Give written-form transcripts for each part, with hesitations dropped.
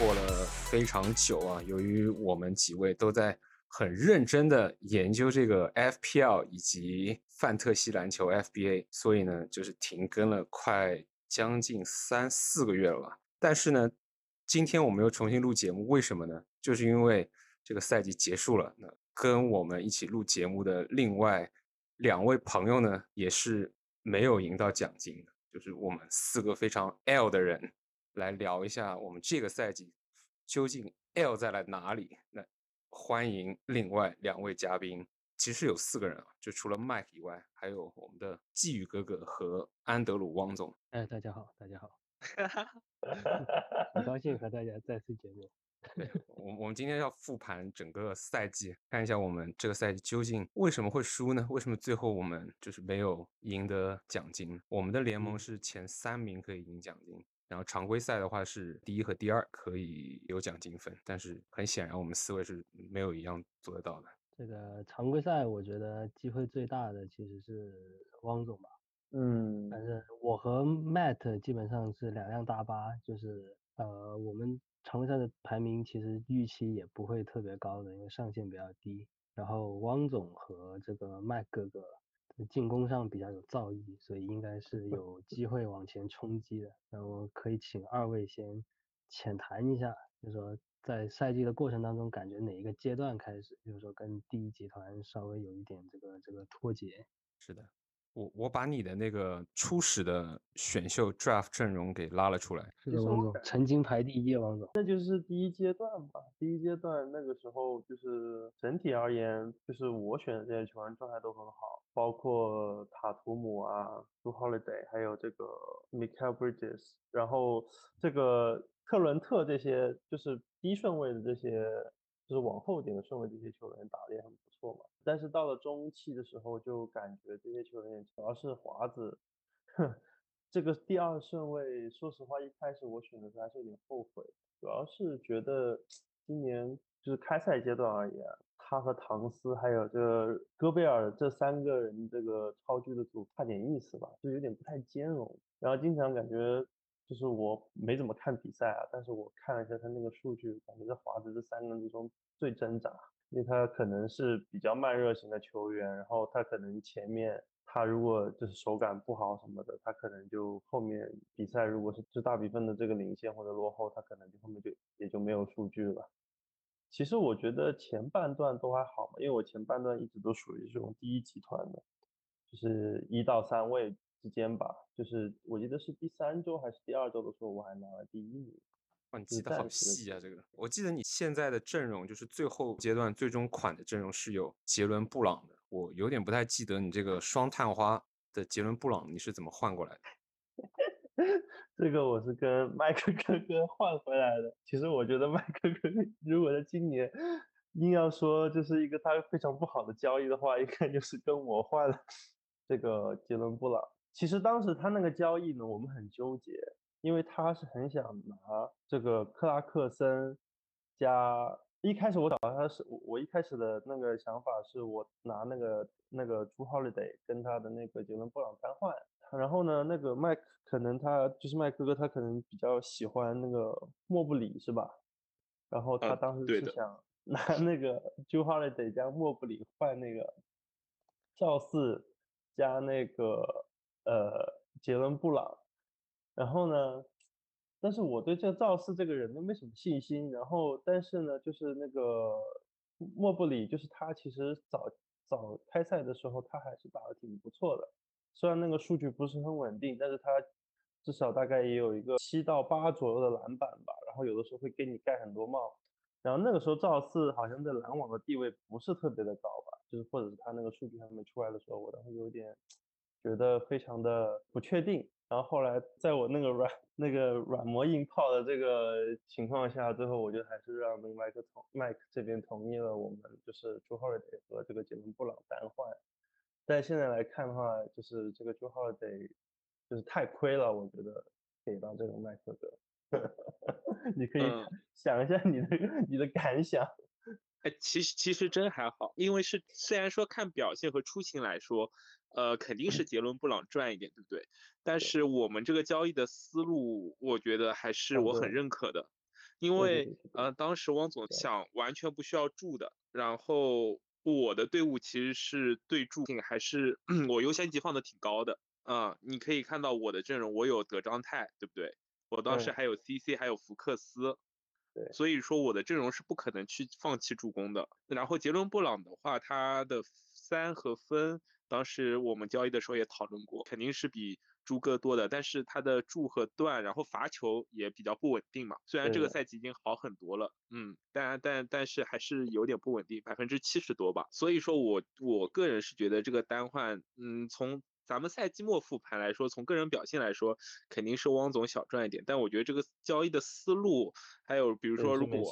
过了非常久啊，由于我们几位都在很认真的研究这个 FPL 以及范特西篮球 FBA， 所以呢就是停更了快将近3-4个月了吧。但是呢今天我们又重新录节目，为什么呢？就是因为这个赛季结束了，那跟我们一起录节目的另外2位朋友呢也是没有赢到奖金的，就是我们4个非常 L 的人来聊一下我们这个赛季究竟 L 在了哪里。那欢迎另外2位嘉宾，其实有4个人啊，就除了 Mike 以外，还有我们的季宇哥哥和安德鲁汪总。哎，大家好，大家好，很高兴和大家再次见面。我们今天要复盘整个赛季，看一下我们这个赛季究竟为什么会输呢？为什么最后我们就是没有赢得奖金？我们的联盟是前3名可以赢奖金。然后常规赛的话是第1和第2可以有奖金分，但是很显然我们4位是没有一样做得到的。这个常规赛我觉得机会最大的其实是汪总吧，反正我和 Matt 基本上是2辆大巴，就是我们常规赛的排名其实预期也不会特别高的，因为上限比较低，然后汪总和这个 Mike 哥哥进攻上比较有造诣，所以应该是有机会往前冲击的。那我可以请2位先浅谈一下，就是说在赛季的过程当中，感觉哪一个阶段开始，就是说跟第一集团稍微有一点这个脱节。是的，我把你的那个初始的选秀 draft 阵容给拉了出来。是的，王总，曾经排第1，王总。那就是第一阶段吧，第一阶段那个时候就是整体而言，就是我选的这些球员状态都很好，包括塔图姆啊、Holiday， 还有这个 Michael Bridges， 然后这个特伦特这些就是低顺位的这些。就是往后点的顺位，这些球员打得也很不错嘛。但是到了中期的时候，就感觉这些球员主要是华子，这个第2顺位，说实话，一开始我选的时候还是有点后悔，主要是觉得今年就是开赛阶段而言，他和唐斯还有这个戈贝尔这3个人这个超巨的组差点意思吧，就有点不太兼容。然后经常感觉。就是我没怎么看比赛啊，但是我看了一下他那个数据，感觉这华子这3个人之中最挣扎，因为他可能是比较慢热型的球员，然后他可能前面他如果就是手感不好什么的，他可能就后面比赛如果是最大比分的这个领先或者落后，他可能就后面就也就没有数据了。其实我觉得前半段都还好嘛，因为我前半段一直都属于这种第一集团的，就是1到3位。之间吧，就是我记得是第3周还是第2周的时候，我还拿了第1名。哇，你记得好细啊！这个，我记得你现在的阵容就是最后阶段最终款的阵容是有杰伦布朗的，我有点不太记得你这个双探花的杰伦布朗你是怎么换过来的。这个我是跟麦克哥哥换回来的。其实我觉得麦克哥哥如果在今年硬要说就是一个他非常不好的交易的话，应该就是跟我换了这个杰伦布朗。其实当时他那个交易呢，我们很纠结，因为他是很想拿这个克拉克森加，一开始我找他是我一开始的那个想法是我拿那个朱 Holiday 跟他的那个杰伦布朗单换，然后呢那个麦克可能他就是麦哥哥他可能比较喜欢那个莫布里是吧，然后他当时是想拿那个朱 Holiday 加莫布里换那个赵四加那个杰伦布朗，然后呢，但是我对这个赵四这个人都没什么信心。然后，但是呢，就是那个莫布里，就是他其实早开赛的时候，他还是打得挺不错的。虽然那个数据不是很稳定，但是他至少大概也有一个7到8左右的篮板吧。然后有的时候会给你盖很多帽。然后那个时候赵四好像在篮网的地位不是特别的高吧，就是或者是他那个数据还没出来的时候，我当时有点。觉得非常的不确定，然后后来在我那个软磨硬泡的这个情况下，最后我就还是让那个麦克这边同意了我们就是朱 Holiday 和这个杰伦布朗单换。但现在来看的话，就是这个朱 Holiday 就是太亏了，我觉得给到这个麦克哥。你可以想一下你的感想。其实真还好，因为是虽然说看表现和出勤来说。肯定是杰伦布朗赚一点，对不对？但是我们这个交易的思路，我觉得还是我很认可的，因为当时汪总想完全不需要助的，然后我的队伍其实是对助还是我优先级放的挺高的啊，你可以看到我的阵容，我有德章泰，对不对？我当时还有 CC 还有福克斯，对，所以说我的阵容是不可能去放弃助攻的。然后杰伦布朗的话，他的三和分当时我们交易的时候也讨论过，肯定是比朱哥多的，但是他的助和断，然后罚球也比较不稳定嘛。虽然这个赛季已经好很多了，但是还是有点不稳定，70%多吧。所以说我个人是觉得这个单换，从咱们赛季末复盘来说，从个人表现来说，肯定是汪总小赚一点。但我觉得这个交易的思路，还有比如说如果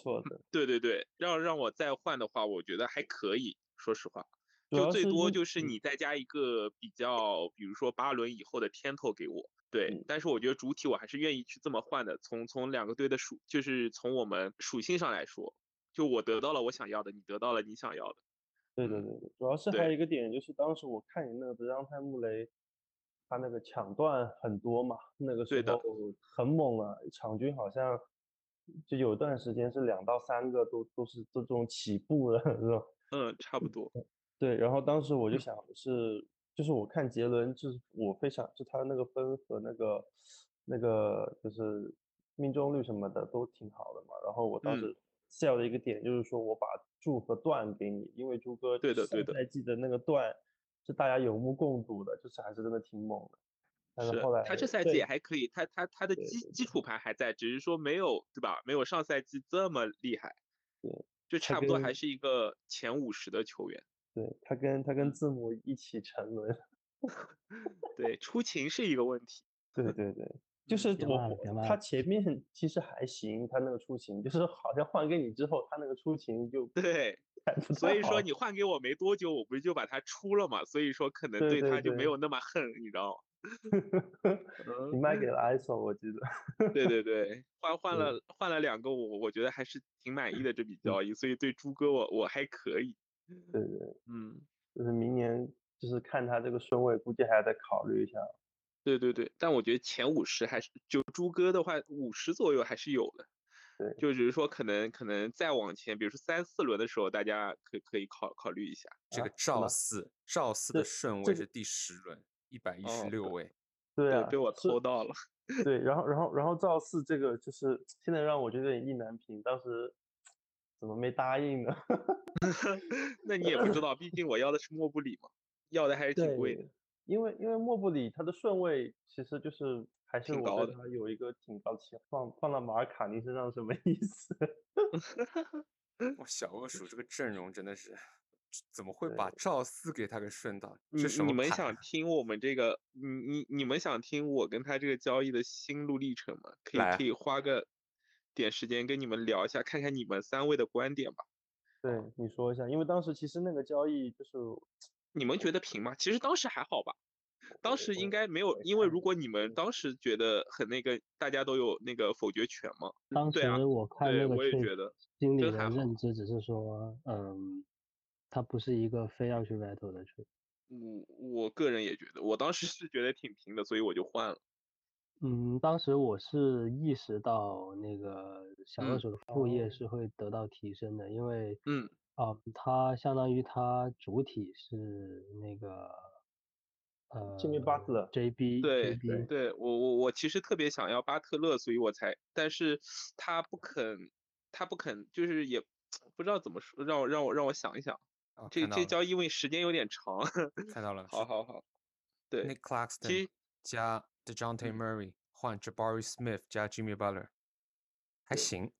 对，让我再换的话，我觉得还可以。说实话。就最多就是你再加一个比较，比如说8轮以后的天头给我，对。但是我觉得主体我还是愿意去这么换的。从两个队的就是从我们属性上来说，就我得到了我想要的，你得到了你想要的。对，主要是还有一个点就是当时我看你那个德章泰穆雷，他那个抢断很多嘛，那个时候很猛了，场均好像就有段时间是2到3个都是这种起步的，是吧？差不多。对，然后当时我就想就是我看杰伦，就是我非常就他那个分和那个就是命中率什么的都挺好的嘛。然后我当时笑的一个点就是说我把助和段给你，因为朱哥上赛季的那个段是大家有目共睹的，就是还是真的挺猛的。但是后来他这赛季也还可以，他的基础盘还在，只是说没有，对吧？没有上赛季这么厉害，对，就差不多还是一个前50的球员。对，他跟字母一起沉沦。对，出勤是一个问题。对，就是他前面其实还行，他那个出勤就是好像换给你之后，他那个出勤就对。所以说你换给我没多久，我不是就把他出了嘛？所以说可能对他就没有那么恨，你知道吗？你卖给了 ISO， 我记得。对，换了2个，我觉得还是挺满意的这笔交易，所以对朱哥我还可以。对，就是明年就是看他这个顺位，估计还得考虑一下。对，但我觉得前50还是就朱哥的话，50左右还是有的。对，就只是说可能再往前，比如说3、4轮的时候，大家可以考虑一下。这个赵四的顺位是第10轮，116位。对啊，被我偷到了。对，然后赵四这个就是现在让我觉得有点意难平，当时怎么没答应呢？那你也不知道，毕竟我要的是莫布里嘛，要的还是挺贵的。因为莫布里他的顺位其实就是还是我对他有一个挺高期，放到马尔卡尼身上什么意思？我小恶鼠这个阵容真的是怎么会把赵四给他给顺到？你们想听我们这个你们想听我跟他这个交易的心路历程吗？可以花个点时间跟你们聊一下，看看你们3位的观点吧。对，你说一下，因为当时其实那个交易就是你们觉得平吗？其实当时还好吧，当时应该没有，因为如果你们当时觉得很那个，大家都有那个否决权嘛。当时我看那个我也觉得经理的认知只是说，他不是一个非要去 battle 的去。我个人也觉得，我当时是觉得挺平的，所以我就换了。当时我是意识到那个小恶鼠的副业是会得到提升的，因为他相当于他主体是那个Jimmy Butler JB， 对，我其实特别想要巴特勒，所以我才，但是他不肯，就是也不知道怎么说，让我想一想，这交易因为时间有点长，看到了，好，对 ，Nic Claxton 加DeJounte Murray 换 Jabari Smith 加 Jimmy Butler 还行。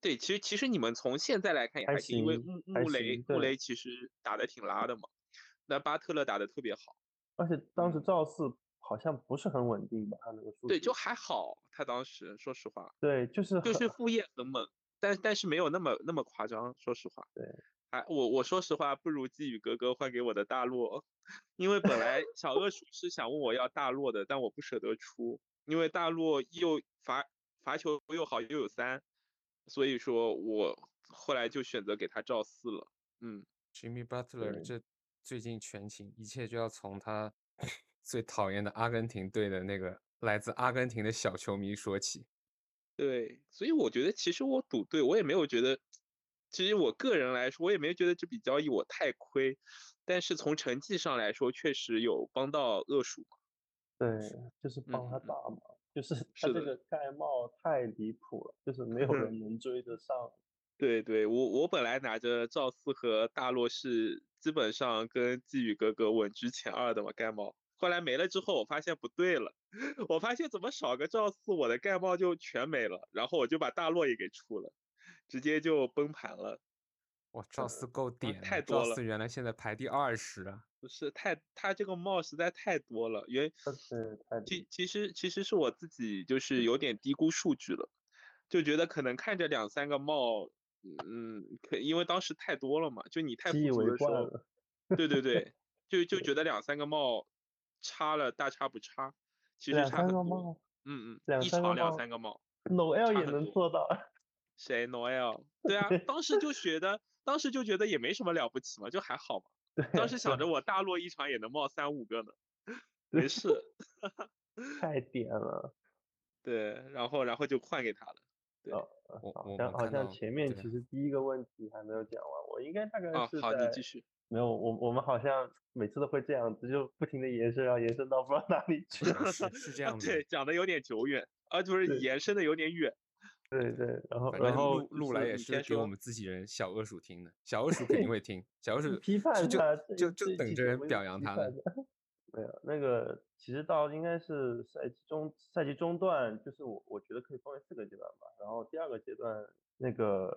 对，其实你们从现在来看也还行，因为穆雷其实打得挺拉的嘛，那巴特勒打得特别好，而且当时赵四好像不是很稳定吧，他那个数据对就还好，他当时说实话，对就是副业很猛，但是没有那么夸张，说实话。对，我说实话不如寄语格格换给我的大洛，因为本来小恶鼠是想问我要大洛的，但我不舍得出，因为大洛又罚球又好又有3，所以说我后来就选择给他照4了。Jimmy Butler 这最近全勤，一切就要从他最讨厌的阿根廷队的那个来自阿根廷的小球迷说起。对，所以我觉得其实我赌对，我也没有觉得，其实我个人来说我也没有觉得这笔交易我太亏，但是从成绩上来说确实有帮到恶鼠嘛。对，就是帮他打嘛，就是他这个盖帽太离谱了，就是没有人能追得上。对对，我本来拿着赵四和大洛是基本上跟季宇哥哥稳居前二的嘛盖帽，后来没了之后我发现不对了，我发现怎么少个赵四我的盖帽就全没了，然后我就把大洛也给出了，直接就崩盘了。哇，赵四够点，太多了，赵四原来现在排第20啊。不是太，他这个帽实在太多了，原其实是我自己就是有点低估数据了，就觉得可能看着两三个帽，因为当时太多了嘛，就你太不足的时候，对对对，就觉得两三个帽差了大差不差，其实差很多，一场两三个帽 ，Noel 也能做到，谁 Noel？ 对啊，当时就觉得也没什么了不起嘛，就还好嘛。当时想着我大落一场也能冒3-5个呢，没事，太点了。对，然后就换给他了。对，好像前面其实第一个问题还没有讲完，我应该大概是好，你继续。没有，我们好像每次都会这样子，就不停的延伸，然后延伸到不知道哪里去了，是这样子。对，讲的有点久远，就是延伸的有点远。对对，然后录来也是给我们自己人小恶鼠听的，小恶鼠肯定会听，小恶鼠批判他就等着人表扬他的。没有那个，其实到应该是赛季中段，就是我觉得可以分为4个阶段吧。然后第2个阶段那个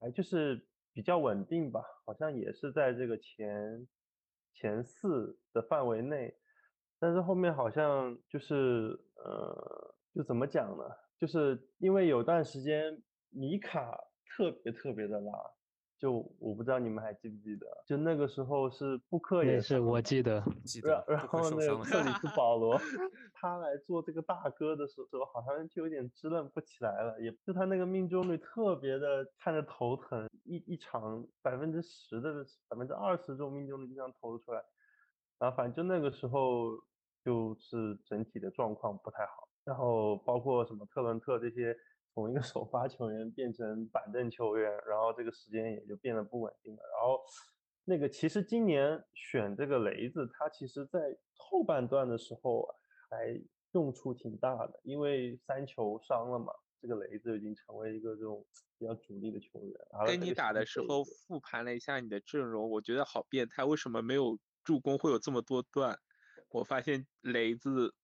还就是比较稳定吧，好像也是在这个前4的范围内，但是后面好像就是就怎么讲呢？就是因为有段时间米卡特别特别的拉，就我不知道你们还记不记得，就那个时候是布克也是，我记得，然后那个克里斯保罗他来做这个大哥的时候，好像就有点支棱不起来了，也就他那个命中率特别的看着头疼，一场10%的20%这种命中率就这样投出来，然后反正就那个时候就是整体的状况不太好。然后包括什么特伦特这些从一个首发球员变成板凳球员，然后这个时间也就变得不稳定了。然后那个其实今年选这个雷子，他其实在后半段的时候还用处挺大的，因为3球伤了嘛，这个雷子已经成为一个这种比较主力的球员。跟你打的时候复盘了一下你的阵容，我觉得好变态，为什么没有助攻会有这么多段？我发现雷子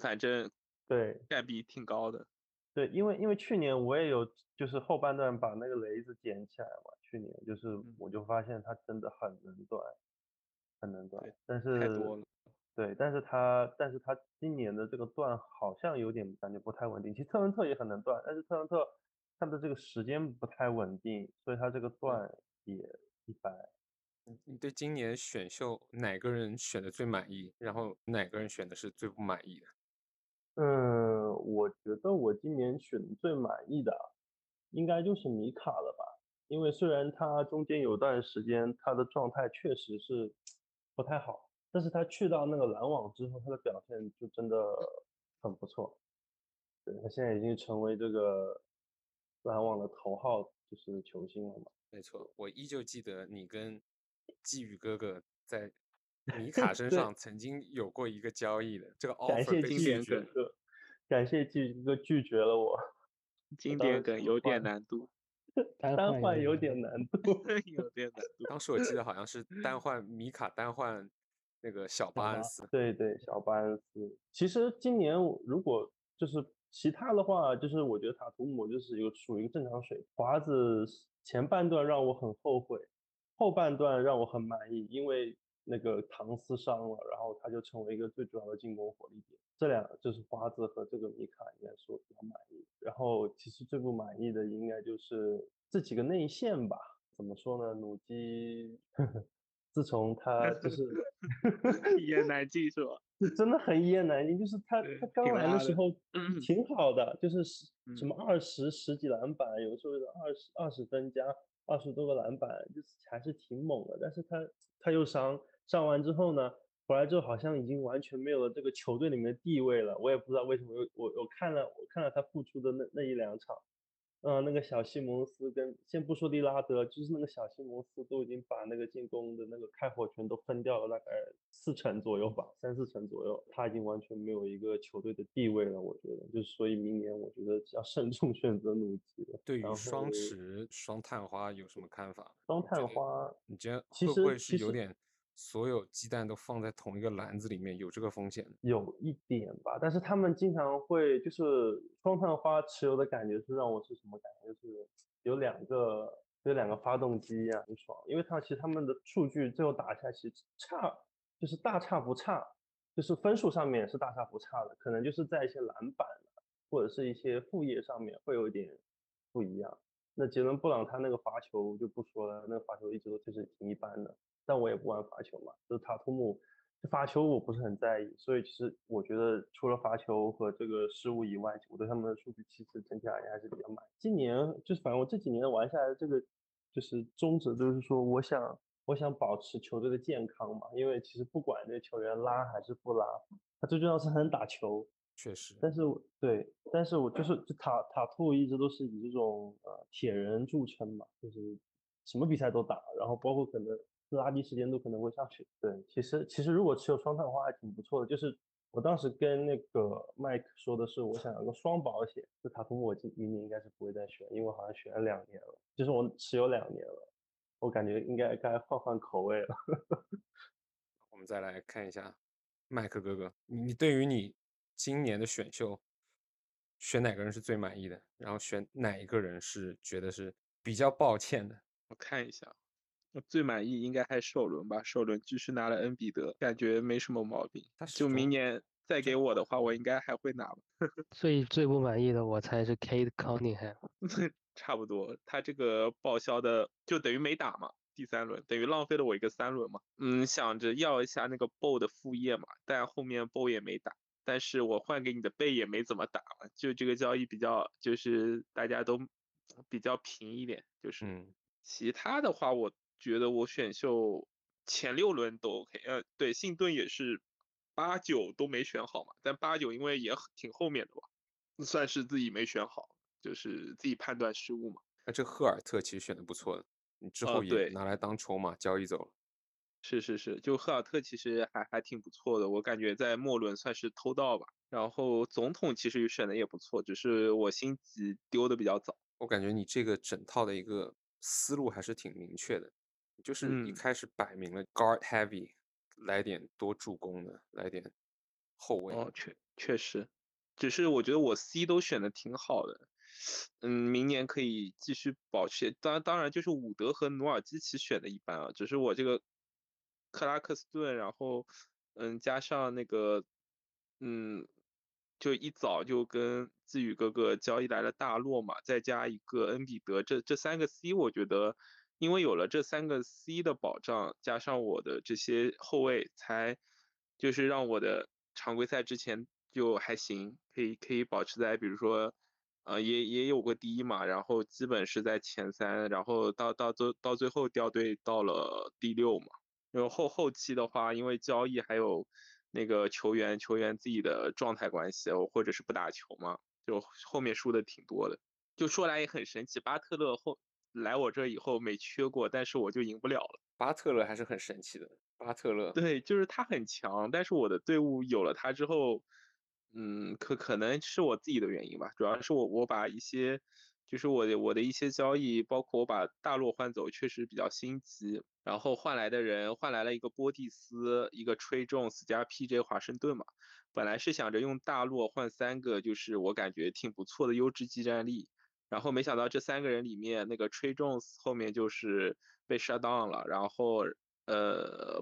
反正对，占比挺高的。对，因为去年我也有，就是后半段把那个雷子捡起来嘛。去年就是，我就发现他真的很能断，很能断。但是太多了。对，但是他今年的这个断好像有点感觉不太稳定。其实特伦特也很能断，但是特伦特他的这个时间不太稳定，所以他这个断也一般。你对今年选秀哪个人选的最满意？然后哪个人选的是最不满意的？我觉得我今年选最满意的应该就是米卡了吧，因为虽然他中间有段时间他的状态确实是不太好，但是他去到那个篮网之后，他的表现就真的很不错。对，他现在已经成为这个篮网的头号就是球星了嘛。没错，我依旧记得你跟季宇哥哥在米卡身上曾经有过一个交易的，这个 offer 被拒绝，感谢季哥拒绝了我。经典梗有点难度，单换有点难度，有点难度。当时我记得好像是单换米卡，单换那个小巴恩斯。对对，小巴恩斯。其实今年如果就是其他的话，就是我觉得塔图姆就是属于一个正常水平。华子前半段让我很后悔，后半段让我很满意，因为那个唐斯伤了，然后他就成为一个最主要的进攻火力点。这两个就是花子和这个米卡应该说比较满意。然后其实最不满意的应该就是这几个内线吧。怎么说呢，努基自从他就是一言难尽是吧？真的很一言难尽，就是他刚来的时候挺好的，就是什么十几篮板，有时候20分加20多个篮板，就是还是挺猛的。但是他又伤完之后呢，回来之后好像已经完全没有了这个球队里面的地位了，我也不知道为什么。我看了他复出的那一两场，那个小西蒙斯跟先不说利拉德，就是那个小西蒙斯都已经把那个进攻的那个开火权都喷掉了，大概4成左右吧，3-4成左右，他已经完全没有一个球队的地位了。我觉得就是所以明年我觉得要慎重选择努基了。对于双持双探花有什么看法？双探花你觉得会不会是有点所有鸡蛋都放在同一个篮子里面，有这个风险？有一点吧，但是他们经常会就是双探花持有的感觉是让我是什么感觉，就是有两个发动机啊，很爽。因为其实他们的数据最后打下其实差，就是大差不差，就是分数上面是大差不差的，可能就是在一些篮板或者是一些副业上面会有点不一样。那杰伦布朗他那个罚球就不说了，那个罚球一直都就是挺一般的，但我也不玩罚球嘛，就是塔图姆罚球我不是很在意，所以其实我觉得除了罚球和这个失误以外，我对他们的数据其实整体而言还是比较满。今年就是反正我这几年玩下来，这个就是宗旨就是说我想保持球队的健康嘛，因为其实不管这球员拉还是不拉，他最重要是很打球。确实，但是我就塔图一直都是以这种铁人著称嘛，就是什么比赛都打，然后包括可能拉低时间都可能会上去。对，其实如果持有双探花还挺不错的。就是我当时跟那个 Mike 说的是，我想要个双保险，这塔图姆我明年应该是不会再选，因为我好像选了2年了，就是我持有2年了，我感觉应该换口味了。我们再来看一下 Mike 哥哥，你对于你今年的选秀选哪个人是最满意的，然后选哪一个人是觉得是比较抱歉的？我看一下，我最满意应该还是首轮吧，首轮继续拿了恩比德，感觉没什么毛病。就明年再给我的话，我应该还会拿吧。最不满意的我猜是 Kate Cunningham。 差不多，他这个报销的就等于没打嘛，第3轮等于浪费了我一个3轮嘛。想着要一下那个 Bow 的副业嘛，但后面 Bow 也没打，但是我换给你的贝也没怎么打嘛，就这个交易比较就是大家都比较平一点，就是其他的话我觉得我选秀前6轮都 OK。对，信顿也是8、9都没选好嘛，但8、9因为也挺后面的吧，算是自己没选好，就是自己判断失误嘛。那这赫尔特其实选的不错的，你之后也拿来当筹码交易走了。是，就赫尔特其实还挺不错的，我感觉在末轮算是偷到吧。然后总统其实选的也不错，只是我心急丢的比较早。我感觉你这个整套的一个思路还是挺明确的，就是一开始摆明了 guard heavy， 来点多助攻的，来点后卫。确实，只是我觉得我 C 都选的挺好的，明年可以继续保持。当然就是伍德和努尔基奇选的一般啊，只是我这个克拉克斯顿，然后加上那个就一早就跟自宇哥哥交易来了大洛嘛，再加一个恩比德，这3个 C 我觉得。因为有了这3个 C 的保障，加上我的这些后卫，才就是让我的常规赛之前就还行，可以保持在比如说也有过第1嘛，然后基本是在前3，然后到最后掉队到了第6嘛。然后后期的话，因为交易还有那个球员自己的状态关系，或者是不打球嘛，就后面输的挺多的。就说来也很神奇，巴特勒来我这以后没缺过，但是我就赢不了了。巴特勒还是很神奇的，巴特勒对，就是他很强，但是我的队伍有了他之后，可能是我自己的原因吧，主要是我把一些就是我的一些交易，包括我把大洛换走，确实比较心急，然后换来了一个波蒂斯，一个Tre Jones加 PJ 华盛顿嘛，本来是想着用大洛换3个，就是我感觉挺不错的优质技战力。然后没想到这3个人里面，那个 Tre Jones 后面就是被 shut down 了，然后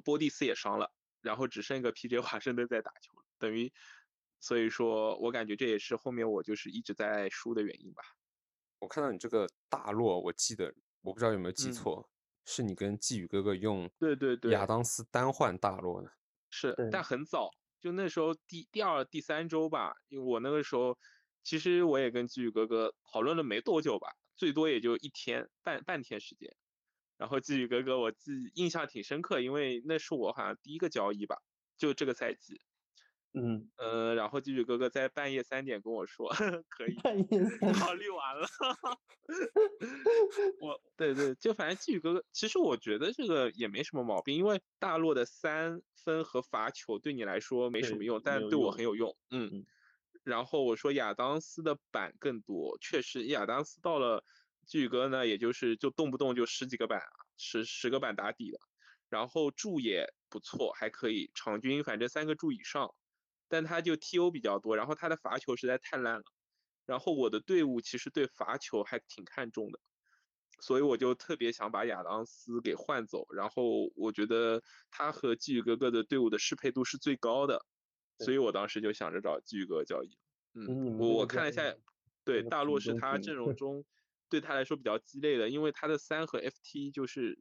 波蒂斯也伤了，然后只剩一个 PJ 华盛顿在打球了，等于所以说我感觉这也是后面我就是一直在输的原因吧。我看到你这个大洛，我记得我不知道有没有记错，是你跟季宇哥哥用对亚当斯单换大洛的，是，但很早，就那时候第2、第3周吧，因为我那个时候。其实我也跟季宇哥哥讨论了没多久吧，最多也就1天半天时间。然后季宇哥哥我自己印象挺深刻，因为那是我好像第1个交易吧，就这个赛季。嗯，然后继续哥哥在半夜3点跟我说，呵呵可以考虑完了。我对对，就反正继续哥哥，其实我觉得这个也没什么毛病，因为大洛的三分和罚球对你来说没什么用，但对我很有用。嗯，然后我说亚当斯的板更多，确实亚当斯到了继续哥呢，也就是就动不动就十几个板，十个板打底的，然后助也不错，还可以，场均反正3个助以上。但他就 TO 比较多，然后他的罚球实在太烂了，然后我的队伍其实对罚球还挺看重的，所以我就特别想把亚当斯给换走，然后我觉得他和季宇哥哥的队伍的适配度是最高的，所以我当时就想着找季宇哥交易。嗯，我看了一下，对，大洛是他阵容中对他来说比较鸡肋的，因为他的3和 FT 就是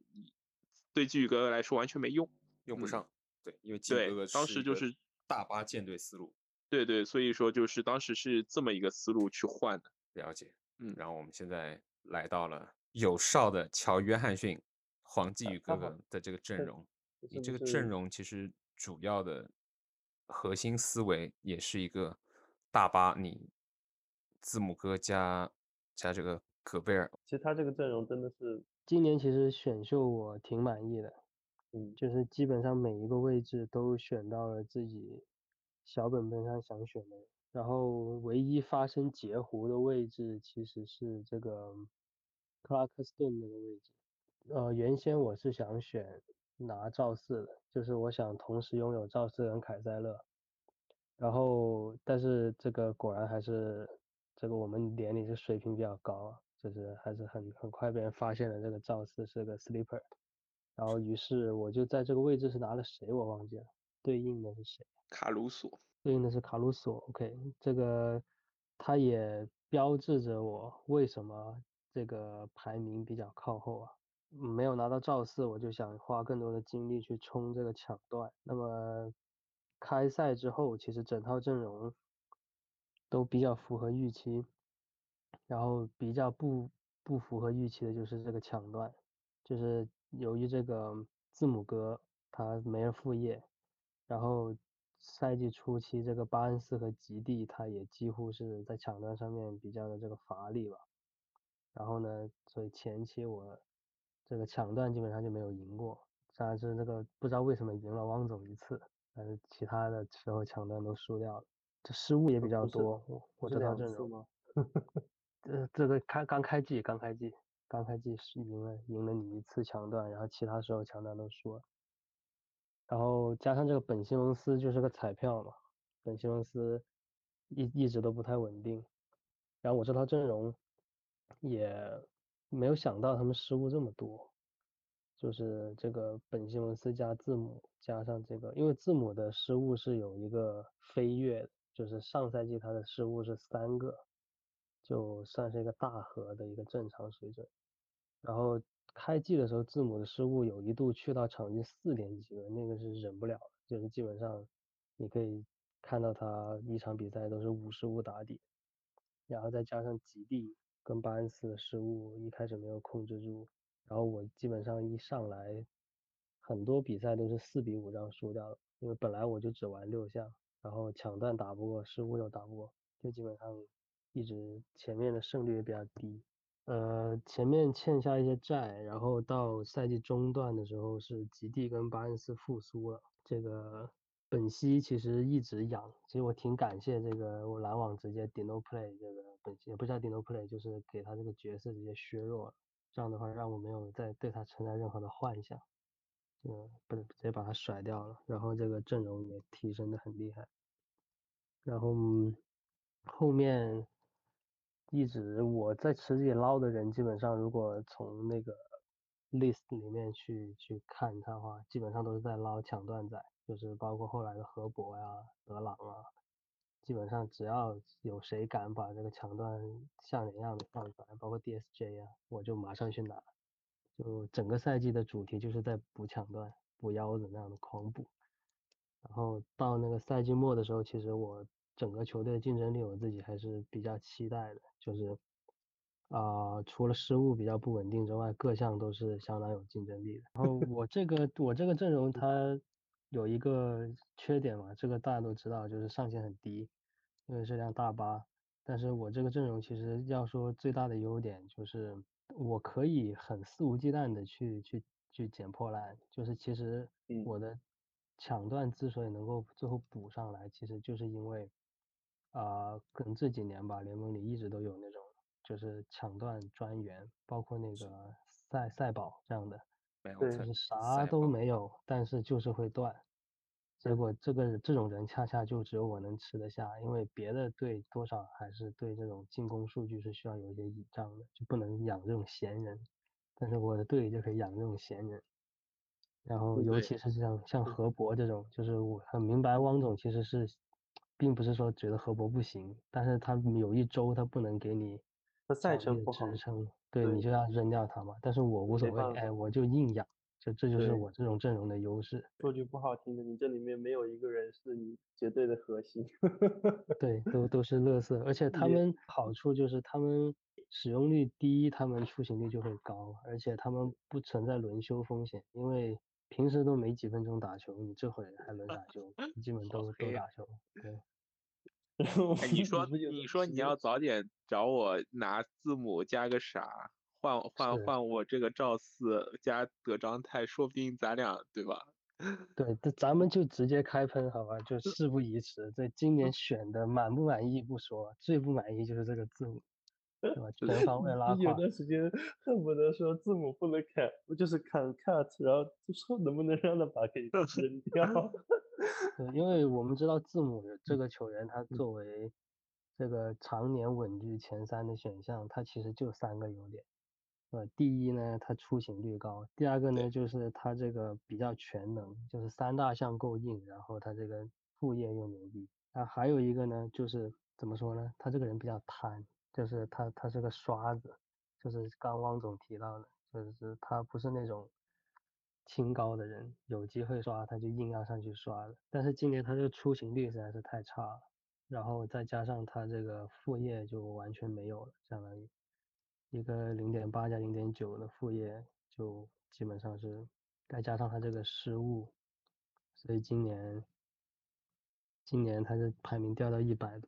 对季宇哥哥来说完全没用，用不上。对，因为季宇哥哥当时就是大巴舰队思路，对对，所以说就是当时是这么一个思路去换的。了解，嗯，然后我们现在来到了有哨的乔约翰逊、黄继宇哥哥的这个阵容。你这个阵容其实主要的核心思维也是一个大巴，你字母哥加这个戈贝尔。其实他这个阵容真的是今年其实选秀我挺满意的。嗯，就是基本上每一个位置都选到了自己小本本上想选的，然后唯一发生截胡的位置其实是这个克拉克斯顿那个位置。原先我是想选拿赵四的，就是我想同时拥有赵四跟凯塞勒，然后但是这个果然还是这个我们连里是水平比较高，就是还是很快被人发现了这个赵四是个 sleeper。然后于是我就在这个位置是拿了谁我忘记了，对应的是谁，卡鲁索，对应的是卡鲁索。 OK， 这个他也标志着我为什么这个排名比较靠后啊，没有拿到赵四我就想花更多的精力去冲这个抢断。那么开赛之后其实整套阵容都比较符合预期，然后比较不符合预期的就是这个抢断，就是由于这个字母哥他没人副业，然后赛季初期这个巴恩斯和吉蒂他也几乎是在抢断上面比较的这个乏力吧，然后呢所以前期我这个抢断基本上就没有赢过，当然是这个不知道为什么赢了汪总一次，但是其他的时候抢断都输掉了，这失误也比较多。我这套阵容吗？这个刚开季是赢了你一次抢断，然后其他时候抢断都输了，然后加上这个本西蒙斯就是个彩票嘛，本西蒙斯一直都不太稳定，然后我这套阵容也没有想到他们失误这么多，就是这个本西蒙斯加字母加上这个，因为字母的失误是有一个飞跃，就是上赛季他的失误是3个，就算是一个大和的一个正常水准。然后开季的时候字母的失误有一度去到场均4点几个，那个是忍不了的，就是基本上你可以看到他一场比赛都是55打底，然后再加上吉蒂跟巴恩斯的失误一开始没有控制住，然后我基本上一上来很多比赛都是4-5这样输掉了，因为本来我就只玩6项，然后抢断打不过，失误又打不过，就基本上一直前面的胜率也比较低，前面欠下一些债，然后到赛季中段的时候是吉蒂跟巴恩斯复苏了，这个本西其实一直养，其实我挺感谢这个我篮网直接 Dino Play 这个本西，也不叫 Dino Play， 就是给他这个角色直接削弱了，这样的话让我没有再对他存在任何的幻想，不是直接把他甩掉了，然后这个阵容也提升的很厉害，然后后面一直我在池子里捞的人，基本上如果从那个 list 里面去看他的话，基本上都是在捞抢断仔，就是包括后来的河伯呀、德朗啊，基本上只要有谁敢把这个抢断像人样的放出来，包括 DSJ 啊，我就马上去拿。就整个赛季的主题就是在补抢断、补腰子那样的狂补。然后到那个赛季末的时候，其实我整个球队的竞争力我自己还是比较期待的，就是除了失误比较不稳定之外，各项都是相当有竞争力的。然后我这个阵容它有一个缺点嘛，这个大家都知道，就是上限很低，因为是辆大巴。但是我这个阵容其实要说最大的优点就是我可以很肆无忌惮的去捡破烂，就是其实我的抢断之所以能够最后补上来，其实就是因为可能这几年吧，联盟里一直都有那种就是抢断专员，包括那个赛宝这样的，就是啥都没有，但是就是会断。结果这种人恰恰就只有我能吃得下，因为别的队多少还是对这种进攻数据是需要有一些倚仗的，就不能养这种闲人，但是我的队就可以养这种闲人。然后尤其是像何博这种，就是我很明白汪总其实是并不是说觉得何博不行，但是他有一周他不能给你赛程不好，对，你就要扔掉他嘛。但是我无所谓，哎，我就硬养，这就是我这种阵容的优势。说句不好听的，你这里面没有一个人是你绝对的核心。对，都是垃圾。而且他们好处就是他们使用率低，他们出勤率就会高，而且他们不存在轮休风险，因为平时都没几分钟打球，你这会还能打球，基本都打球。对。哎，你说你要早点找我拿字母加个啥，换我这个赵四加德章泰，说不定咱俩对吧？对，咱们就直接开喷好吧，就事不宜迟。这今年选的满不满意不说，最不满意就是这个字母，对吧？全方位拉胯。有段时间恨不得说字母不能砍，就是砍 cut， 然后就说能不能让他把给扔掉。对，因为我们知道字母这个球员，他作为这个常年稳居前三的选项，他其实就三个优点。第一呢，他出勤率高；第二个呢，就是他这个比较全能，就是三大项够硬，然后他这个副业又牛逼。那还有一个呢，就是怎么说呢？他这个人比较贪，就是他是个刷子，就是刚汪总提到的，就是他不是那种清高的人，有机会刷他就硬要上去刷了。但是今年他这个出勤率实在是太差了，然后再加上他这个副业就完全没有了，相当于一个 0.8 加 0.9 的副业，就基本上是再加上他这个失误，所以今年他是排名掉到100，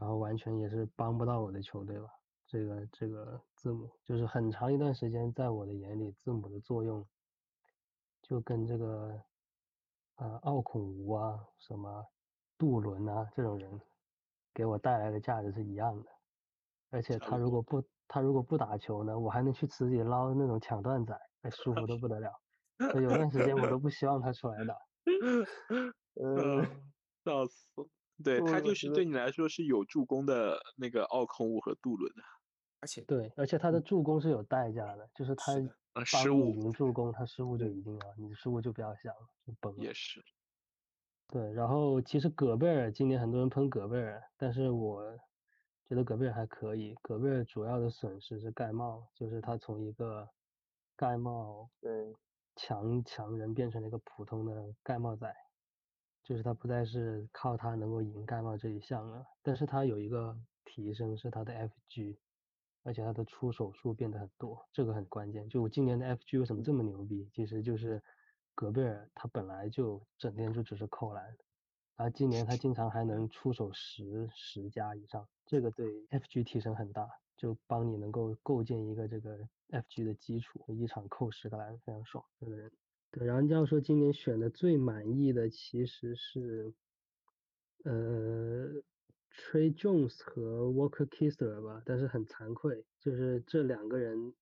然后完全也是帮不到我的球队吧。这个字母就是很长一段时间在我的眼里，字母的作用就跟这个奥孔吴啊、什么杜伦啊这种人给我带来的价值是一样的。而且他如果不打球呢，我还能去池里捞那种抢断仔，哎，舒服的不得了。所以有段时间我都不希望他出来打。笑死。对，他就是对你来说是有助攻的那个奥孔吴和杜伦的。而且他的助攻是有代价的，就是他失误赢助攻，他失误就一定要，你失误就不要想了，就崩了。也是。对，然后其实戈贝尔今年很多人喷戈贝尔，但是我觉得戈贝尔还可以。戈贝尔主要的损失是盖帽，就是他从一个盖帽强人变成了一个普通的盖帽仔，就是他不再是靠他能够赢盖帽这一项了。但是他有一个提升是他的 FG。而且他的出手数变得很多，这个很关键。就我今年的 FG 为什么这么牛逼，其实就是戈贝尔他本来就整天就只是扣篮，然后今年他经常还能出手十加以上，这个对 FG 提升很大，就帮你能够构建一个这个 FG 的基础，一场扣10个篮非常爽，这个人。对，然后这样说，今年选的最满意的其实是Tre Jones 和 Walker Kessler 吧，但是很惭愧，就是这两个人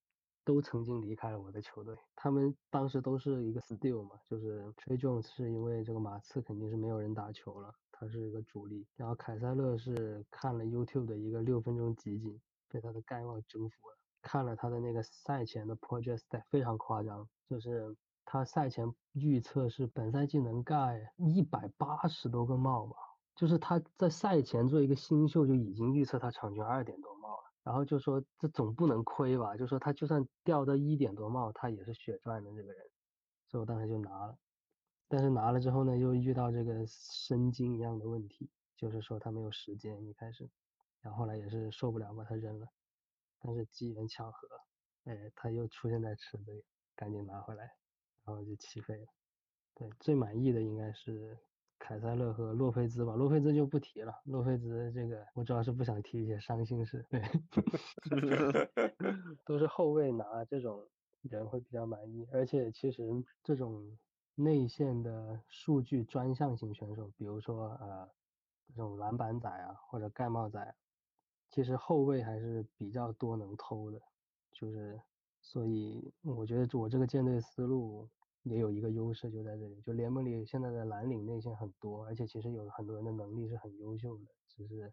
都曾经离开了我的球队。他们当时都是一个 steal 嘛，就是 Tre Jones 是因为这个马刺肯定是没有人打球了，他是一个主力。然后凯塞勒是看了 YouTube 的一个6分钟集锦，被他的盖帽征服了。看了他的那个赛前的 project stat 非常夸张，就是他赛前预测是本赛季能盖180多个帽吧。就是他在赛前做一个新秀就已经预测他场均2点多帽了，然后就说这总不能亏吧，就说他就算掉到1点多帽他也是血赚的这个人，所以我当时就拿了。但是拿了之后呢，又遇到这个神经一样的问题，就是说他没有时间一开始，然后后来也是受不了把他扔了，但是机缘巧合，哎，他又出现在池子里，赶紧拿回来，然后就起飞了。对，最满意的应该是凯塞勒和洛佩兹吧，洛佩兹就不提了，洛佩兹这个我主要是不想提一些伤心事，对，都是后卫拿这种人会比较满意，而且其实这种内线的数据专项型选手，比如说这种篮板仔啊或者盖帽仔，其实后卫还是比较多能偷的，就是所以我觉得我这个建队思路也有一个优势就在这里，就联盟里现在的蓝领内线很多，而且其实有很多人的能力是很优秀的，只是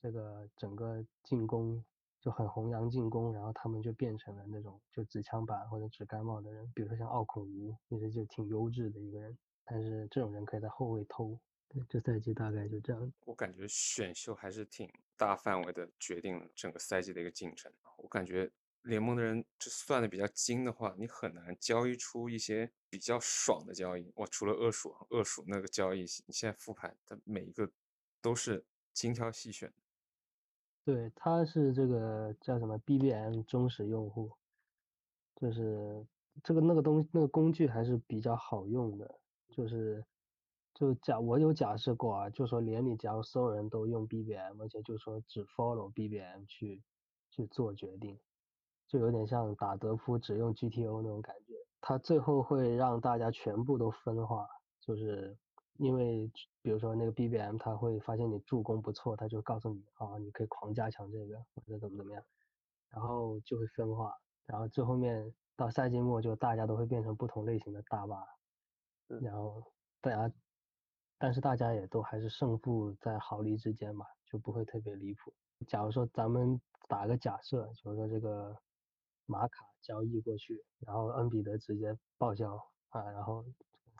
这个整个进攻就很弘扬进攻，然后他们就变成了那种就只枪板或者只盖帽的人，比如说像奥孔吴其实就挺优质的一个人，但是这种人可以在后卫偷。对，这赛季大概就这样。我感觉选秀还是挺大范围的决定了整个赛季的一个进程，我感觉联盟的人就算的比较精的话，你很难交易出一些比较爽的交易。我除了恶鼠，恶鼠那个交易你现在复盘它每一个都是精挑细选。对，他是这个叫什么 BBM 忠实用户，就是这个那个东西那个工具还是比较好用的，就我有假设过啊，就说连你假如所有人都用 BBM， 而且就说只 follow BBM 去做决定，就有点像打德扑只用 GTO 那种感觉，它最后会让大家全部都分化，就是因为比如说那个 BBM 它会发现你助攻不错，它就告诉你啊你可以狂加强这个或者怎么样，然后就会分化，然后最后面到赛季末就大家都会变成不同类型的大巴，然后但是大家也都还是胜负在毫厘之间嘛，就不会特别离谱。假如说咱们打个假设，比如说这个马卡交易过去，然后恩比德直接报销啊，然后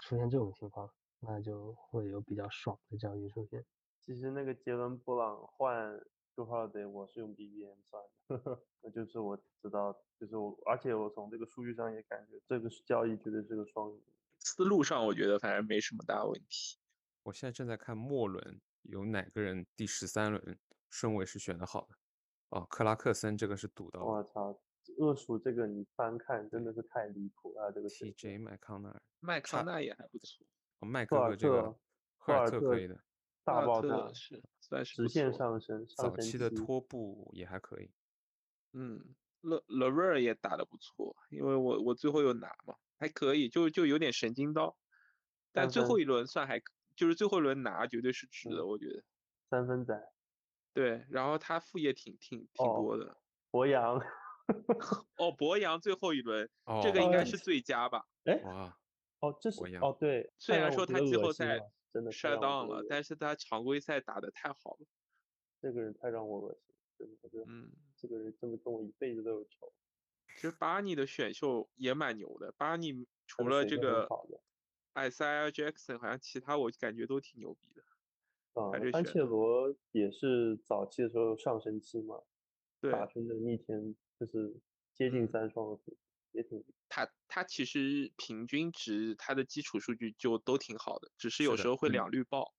出现这种情况，那就会有比较爽的交易出现。其实那个杰伦布朗换就 Holiday 我是用 BBM 算的，就是我知道，就是我，而且我从这个数据上也感觉这个交易绝对是个双赢。思路上我觉得反正没什么大问题。我现在正在看末轮有哪个人第13轮顺位是选的好的哦，克拉克森这个是赌到。我操！恶鼠这个你翻看真的是太离谱了，这个 TJ 麦康纳尔也还不错，麦克和这个赫尔特可以的，大爆炸是算是直线上升，早期的拖布也还可以，嗯，勒维尔也打得不错，因为我最后有拿嘛，还可以，就有点神经刀，但最后一轮算还就是最后一轮拿绝对是值的，我觉得三分仔对，然后他副业挺多的，博洋。哦，博洋最后一轮，哦，这个应该是最佳吧？哎，哦，这是哦，对，虽然说他季后赛真的shutdown了，但是他常规赛打得太好了。这个人太让我恶心，真的，这个人真的跟我一辈子都有仇。其实巴尼的选秀也蛮牛的，巴尼除了这个艾塞尔·杰克森，好像其他我感觉都挺牛逼的。啊，安切罗也是早期的时候上升期嘛，对，打出的逆天。就是接近三双的，也挺他其实平均值他的基础数据就都挺好的，只是有时候会两绿爆，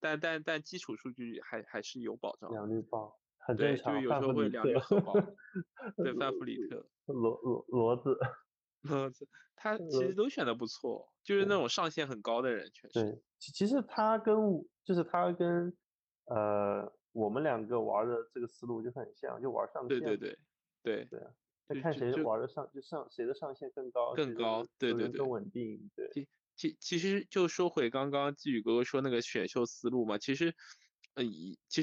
但基础数据还是有保障。两绿爆很正常，对，就有时候会两绿核爆。对，范弗里特、骡子，他其实都选的不错，就是那种上限很高的人，确实。对，其实他跟我们两个玩的这个思路就很像，就玩上限。对。那看谁玩的就谁的上限更高，对，更稳定。对，其实就说回刚刚季宇哥哥说那个选秀思路嘛，其实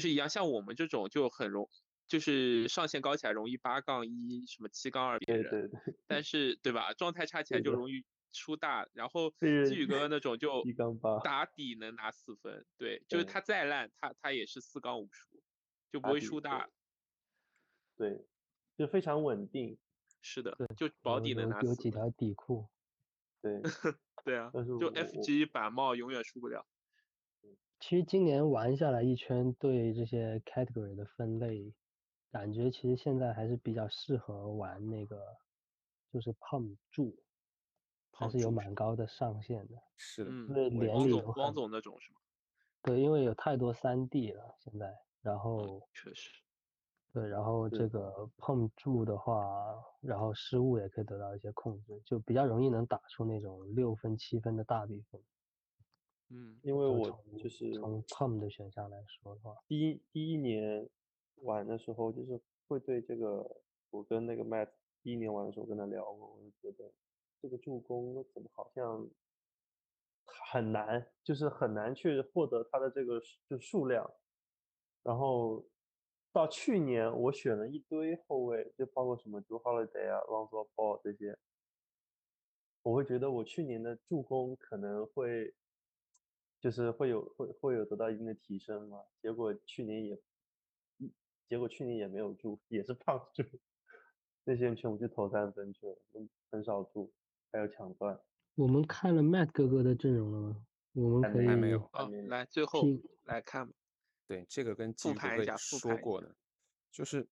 一样，像我们这种就很容易，就是上限高起来容易8-1什么7-2别人，对，但是对吧，状态差起来就容易出大，然后季宇哥那种就打底能拿4分，对，就是他再烂，他也是4-5输，就不会输大，对，就非常稳定。是的，就保底能拿4分，有几条底裤，对，对啊，就 FG 板帽永远输不了。其实今年玩下来一圈，对这些 category 的分类，感觉其实现在还是比较适合玩那个，就是POM柱。还是有蛮高的上限的，是的，因为联里汪总那种是吗？对，因为有太多3D 了现在，然后确实，对，然后这个碰触的话，然后失误也可以得到一些控制，就比较容易能打出那种6分7分的大比分。嗯，因为我就是从 pump 的选项来说的话，第一年玩的时候，就是会对这个，我跟那个 Matt 第一年玩的时候跟他聊过，我就觉得这个助攻怎么好像很难，就是很难去获得它的这个就数量。然后到去年我选了一堆后卫，就包括什么 Holiday 啊 Lonzo Ball 这些，我会觉得我去年的助攻可能会就是会有得到一定的提升嘛，结果去年也没有助，也是胖助，那些人全部去投3分去了，很少助，还有抢断。我们看了 Matt 哥哥的阵容了吗？我们可以还没有、哦、来最后来看吧。对，这个跟季哥哥说过的，就是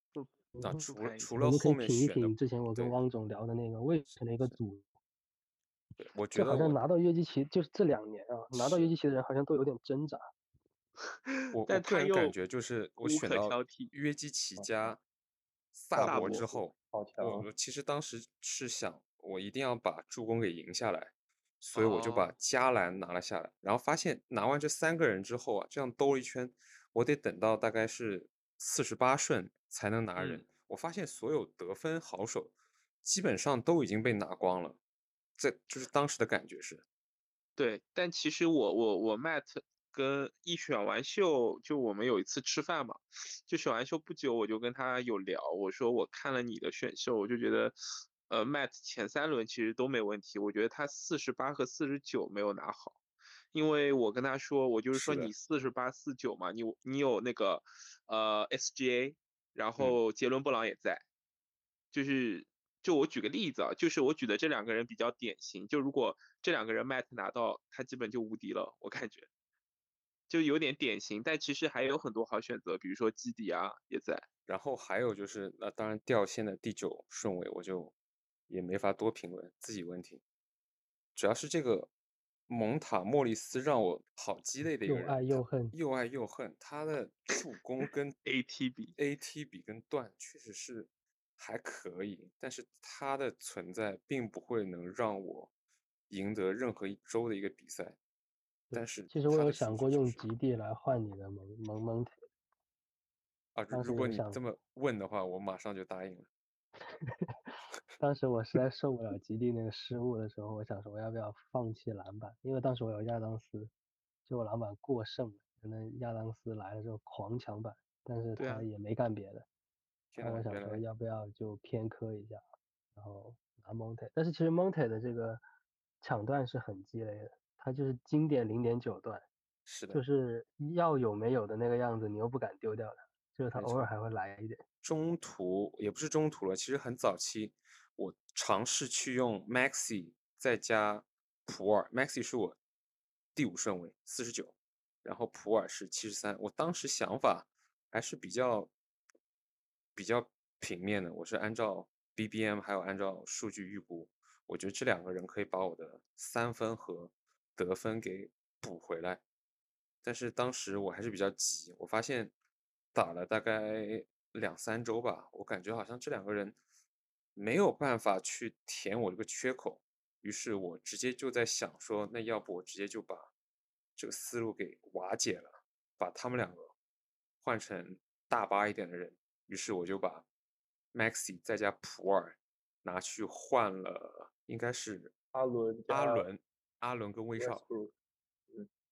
除了后面选的，之前我跟汪总聊的那个为什么一个组。对，我觉得我好像拿到约基奇，就是这2年啊，拿到约基奇的人好像都有点挣扎。我个人感觉就是我选到约基奇加萨博之后，我其实当时是想我一定要把助攻给赢下来，所以我就把加兰拿了下来，然后发现拿完这3个人之后啊，这样兜了一圈，我得等到大概是48顺才能拿人，我发现所有得分好手基本上都已经被拿光了，这就是当时的感觉是。对，但其实我 Matt 跟一选完秀，就我们有一次吃饭嘛，就选完秀不久我就跟他有聊，我说我看了你的选秀，我就觉得Matt 前3轮其实都没问题，我觉得他48和49没有拿好，因为我跟他说，我就是说你48、49嘛，你有那个SGA， 然后杰伦布朗也在，就我举个例子啊，就是我举的这2个人比较典型，就如果这2个人 Matt 拿到，他基本就无敌了，我感觉就有点典型，但其实还有很多好选择，比如说基底啊也在，然后还有就是那当然掉线的第9顺位我就也没法多评论，自己问题。主要是这个蒙塔莫利斯让我好鸡肋的一个人，又爱又恨，他的助攻跟 AT比跟段确实是还可以，但是他的存在并不会能让我赢得任何一周的一个比赛。但是其实我有想过用极地来换你的蒙铁啊，如果你这么问的话，我马上就答应了。当时我实在受不了极地那个失误的时候，我想说我要不要放弃篮板，因为当时我有亚当斯，就我篮板过剩了，可能亚当斯来了之后狂抢板，但是他也没干别的，然后我想说要不要就偏科一下，然后拿 Monte。 但是其实 Monte 的这个抢断是很鸡肋的，他就是经典 0.9 段，是的，就是要有没有的那个样子，你又不敢丢掉的，就是他偶尔还会来一点。中途也不是中途了，其实很早期我尝试去用 Maxi 再加普尔， Maxi 是我第5顺位49，然后普尔是73，我当时想法还是比较平面的，我是按照 BBM 还有按照数据预估，我觉得这2个人可以把我的3分和得分给补回来，但是当时我还是比较急，我发现打了大概2-3周吧，我感觉好像这2个人没有办法去填我这个缺口，于是我直接就在想说，那要不我直接就把这个思路给瓦解了，把他们2个换成大巴一点的人，于是我就把 Maxi 再加普尔拿去换了，应该是阿伦跟威少，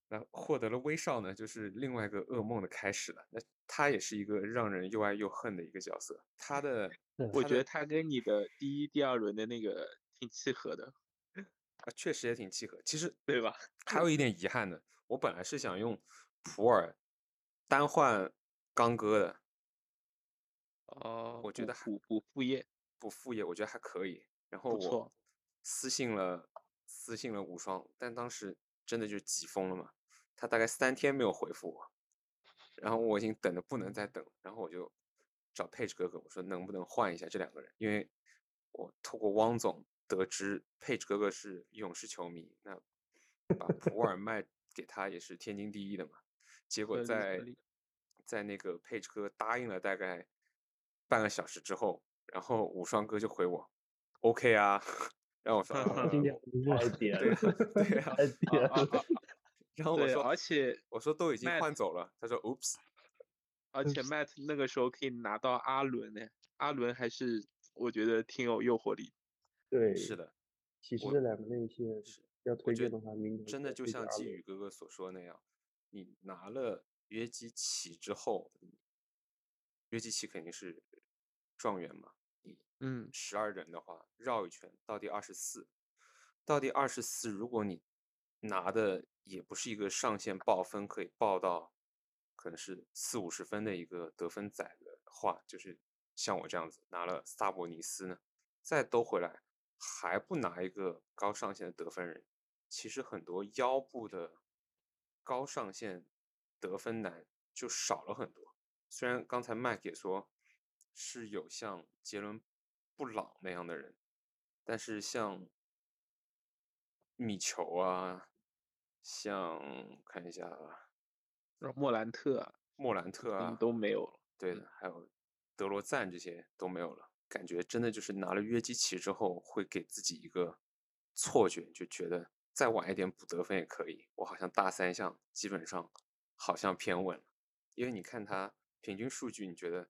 然后获得了威少呢，就是另外一个噩梦的开始了。那他也是一个让人又爱又恨的一个角色。他的我觉得他跟你的第1、第2轮的那个挺契合的，确实也挺契合。其实对吧？还有一点遗憾的，我本来是想用普尔单换刚哥的。哦，我觉得补副业，我觉得还可以。然后我私信了无双，但当时真的就急疯了嘛，他大概3天没有回复我，然后我已经等的不能再等，然后我就找 Page 哥哥，我说能不能换一下这2个人，因为我透过汪总得知 Page 哥哥是勇士球迷，那把普尔卖给他也是天经地义的嘛。结果在那个 Page 哥答应了大概半个小时之后，然后武双哥就回我 OK 啊，让我说对啊，然后我说而且我说都已经换走了，他说 oops。 而且 Matt 那个时候可以拿到阿伦呢，阿伦还是我觉得挺有诱惑力。对，是的，其实这两个内线要推荐的话，真的就像基宇哥哥所说那样，你拿了约基奇之后，约基奇肯定是状元嘛，12人的话绕一圈到第24，到第24如果你拿的也不是一个上限爆分可以爆到可能是40-50分的一个得分仔的话，就是像我这样子拿了萨博尼斯呢，再兜回来还不拿一个高上限的得分人，其实很多腰部的高上限得分男就少了很多。虽然刚才 Mike 也说是有像杰伦布朗那样的人，但是像米球啊，像看一下啊，莫兰特啊都没有了。对的，还有德罗赞这些都没有了，感觉真的就是拿了约基奇之后会给自己一个错觉，就觉得再晚一点补得分也可以，我好像大三项基本上好像偏稳了。因为你看他平均数据，你觉得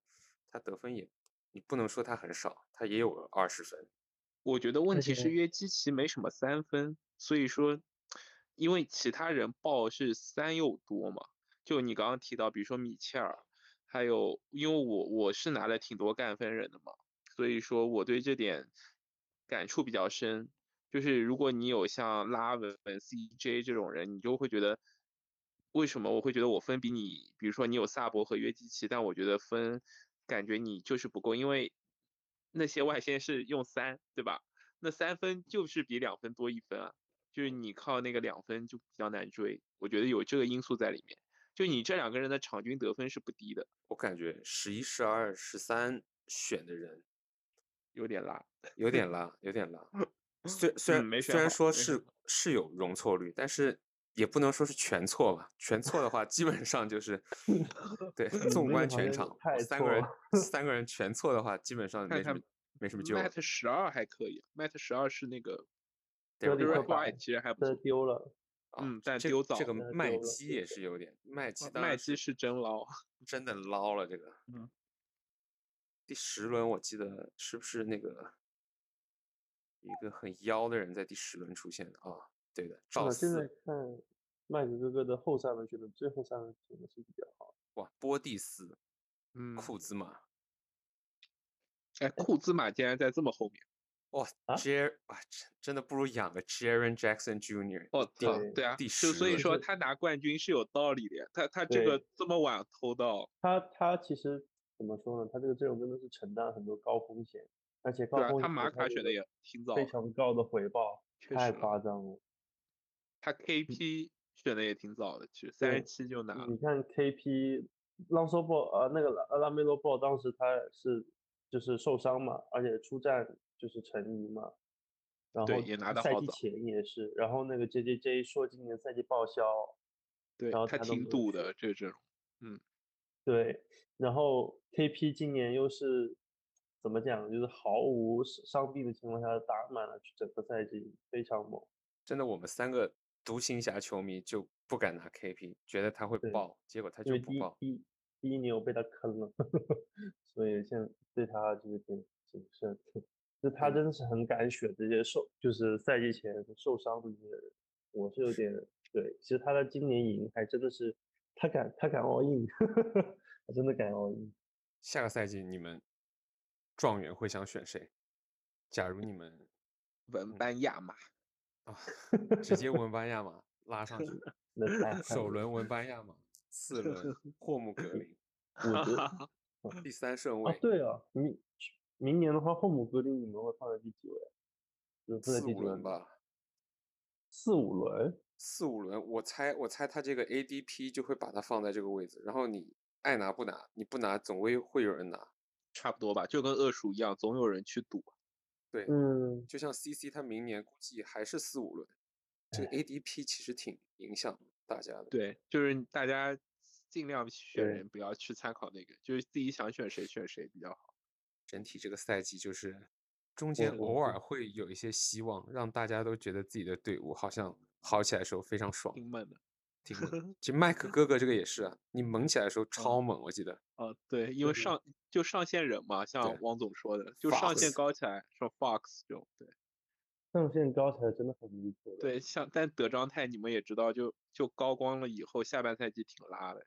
他得分也你不能说他很少，他也有20分。我觉得问题是约基奇没什么三分，所以说因为其他人爆是三又多嘛，就你刚刚提到比如说米切尔，还有因为我是拿了挺多干分人的嘛，所以说我对这点感触比较深，就是如果你有像拉文 CJ 这种人，你就会觉得为什么我会觉得我分比你，比如说你有萨博和约基奇，但我觉得分感觉你就是不够，因为那些外线是用三对吧，那三分就是比两分多一分啊，就是你靠那个两分就比较难追，我觉得有这个因素在里面，就你这两个人的场均得分是不低的。我感觉11、12、13选的人有点拉虽然说是有容错率，但是也不能说是全错吧，全错的话基本上就是对，纵观全场三个人全错的话基本上没什么救。 Matt 12还可以， Matt 12是那个其实还不错，丢了但丢早。这个麦基也是有点，麦基是真的捞了这个。第10轮我记得是不是那个一个很妖的人在第10轮出现的啊？对的，赵四。现在看麦克哥哥的后三轮选的，最后三轮选的是比较好。哇，波蒂斯，库兹马。哎，库兹马竟然在这么后面。哇、真的不如养个 Jaren Jackson Jr. 对啊，所以说他拿冠军是有道理的，他这个这么晚偷到他其实怎么说呢，他这个阵容真的是承担很多高风险，而且高风险他马卡选的也挺早，非常高的回报，太夸张了。他 KP 选的也挺早的，其实37就拿了。你看 KP 朗索鲍那个拉梅洛鲍当时他是就是受伤嘛，而且出战就是陈怡嘛，然后赛季前也是，然后那个 JJJ 说今年赛季报销，对，然后他挺赌的这种，对，然后 KP 今年又是怎么讲，就是毫无伤病的情况下打满了整个赛季，非常猛。真的，我们三个独行侠球迷就不敢拿 KP， 觉得他会爆，结果他就不爆。第一年我被他坑了，所以现在对他就是挺谨慎。就他真的是很敢选这些就是赛季前受伤的这些人，我是有点对。其实他在今年赢还真的是他敢 all in， 他真的敢 all in。下个赛季你们状元会想选谁？假如你们文班亚马直接文班亚马拉上去，首轮文班亚马，4轮霍姆格林，第3顺位。对啊，你。明年的话，霍姆格林你们会放在第几位？4-5轮吧。4-5轮，我猜他这个 ADP 就会把它放在这个位置，然后你爱拿不拿，你不拿总会有人拿，差不多吧，就跟恶鼠一样，总有人去赌。对，就像 CC 他明年估计还是4-5轮，这个 ADP 其实挺影响大家的。对，就是大家尽量选人，不要去参考那个，就是自己想选谁选谁比较好。整体这个赛季就是中间偶尔会有一些希望，让大家都觉得自己的队伍好像好起来的时候非常爽，挺猛的，挺猛。其实麦克哥哥这个也是啊，你猛起来的时候超猛，我记得。对，因为上线人嘛，像王总说的，就上线高起来，说 Fox 这种，对。上线高起来真的很离谱。对，但德章泰你们也知道，就高光了以后，下半赛季挺拉的。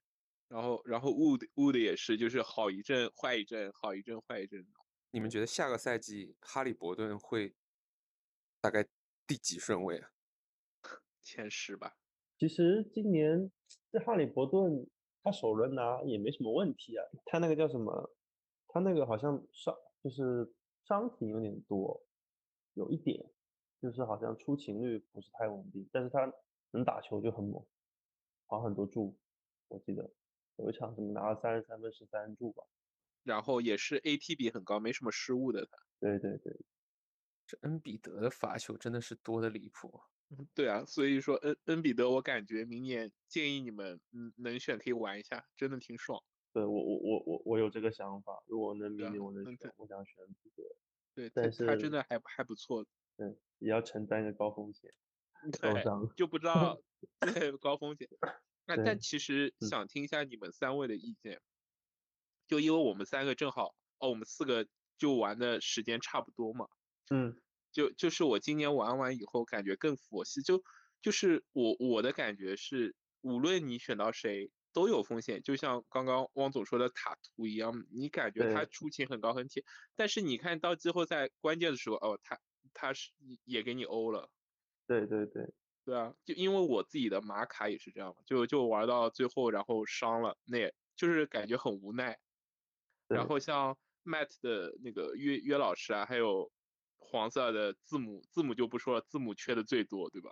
然后 Wood 也是，就是好一阵坏一阵，好一阵坏一阵。你们觉得下个赛季哈利伯顿会大概第几顺位啊？前10吧。其实今年这哈利伯顿他首轮拿也没什么问题啊，他那个叫什么？他那个好像就是伤停有点多，有一点就是好像出勤率不是太稳定，但是他能打球就很猛，好很多助，我记得有一场怎么拿了33分13助吧。然后也是 AT 比很高，没什么失误的他。对对对，这恩比德的罚球真的是多的离谱。对啊，所以说恩比德，我感觉明年建议你们能选可以玩一下，真的挺爽。对，我有这个想法，如果能明年我能选，我想选恩比德。对，但是他真的还不错。嗯，也要承担一个高风险，受伤就不知道对高风险。但其实想听一下你们三位的意见。就因为我们三个正好我们四个就玩的时间差不多嘛，就是我今年玩完以后感觉更佛系，就是我的感觉是，无论你选到谁都有风险，就像刚刚汪总说的塔图一样，你感觉他出勤很高很铁，但是你看到季后赛关键的时候，他是也给你欧了。对对对。对啊，就因为我自己的马卡也是这样嘛，就玩到最后然后伤了，那也就是感觉很无奈。然后像 Matt 的那个约老师啊，还有黄色的字母就不说了，字母缺的最多，对吧？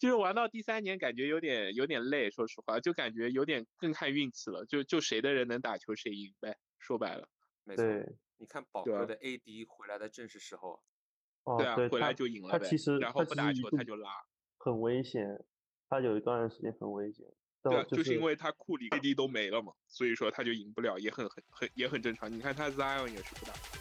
就是玩到第3年感觉有点累，说实话，就感觉有点更看运气了，就谁的人能打球谁赢呗，说白了。没错，你看宝哥的 AD 回来的正是时候。对啊，回来就赢了呗。然后不打球他就拉，很危险，他有一段时间很危险。对啊，就是因为他库里 AD 都没了嘛，所以说他就赢不了，也很正常。你看他 Zion 也是不打。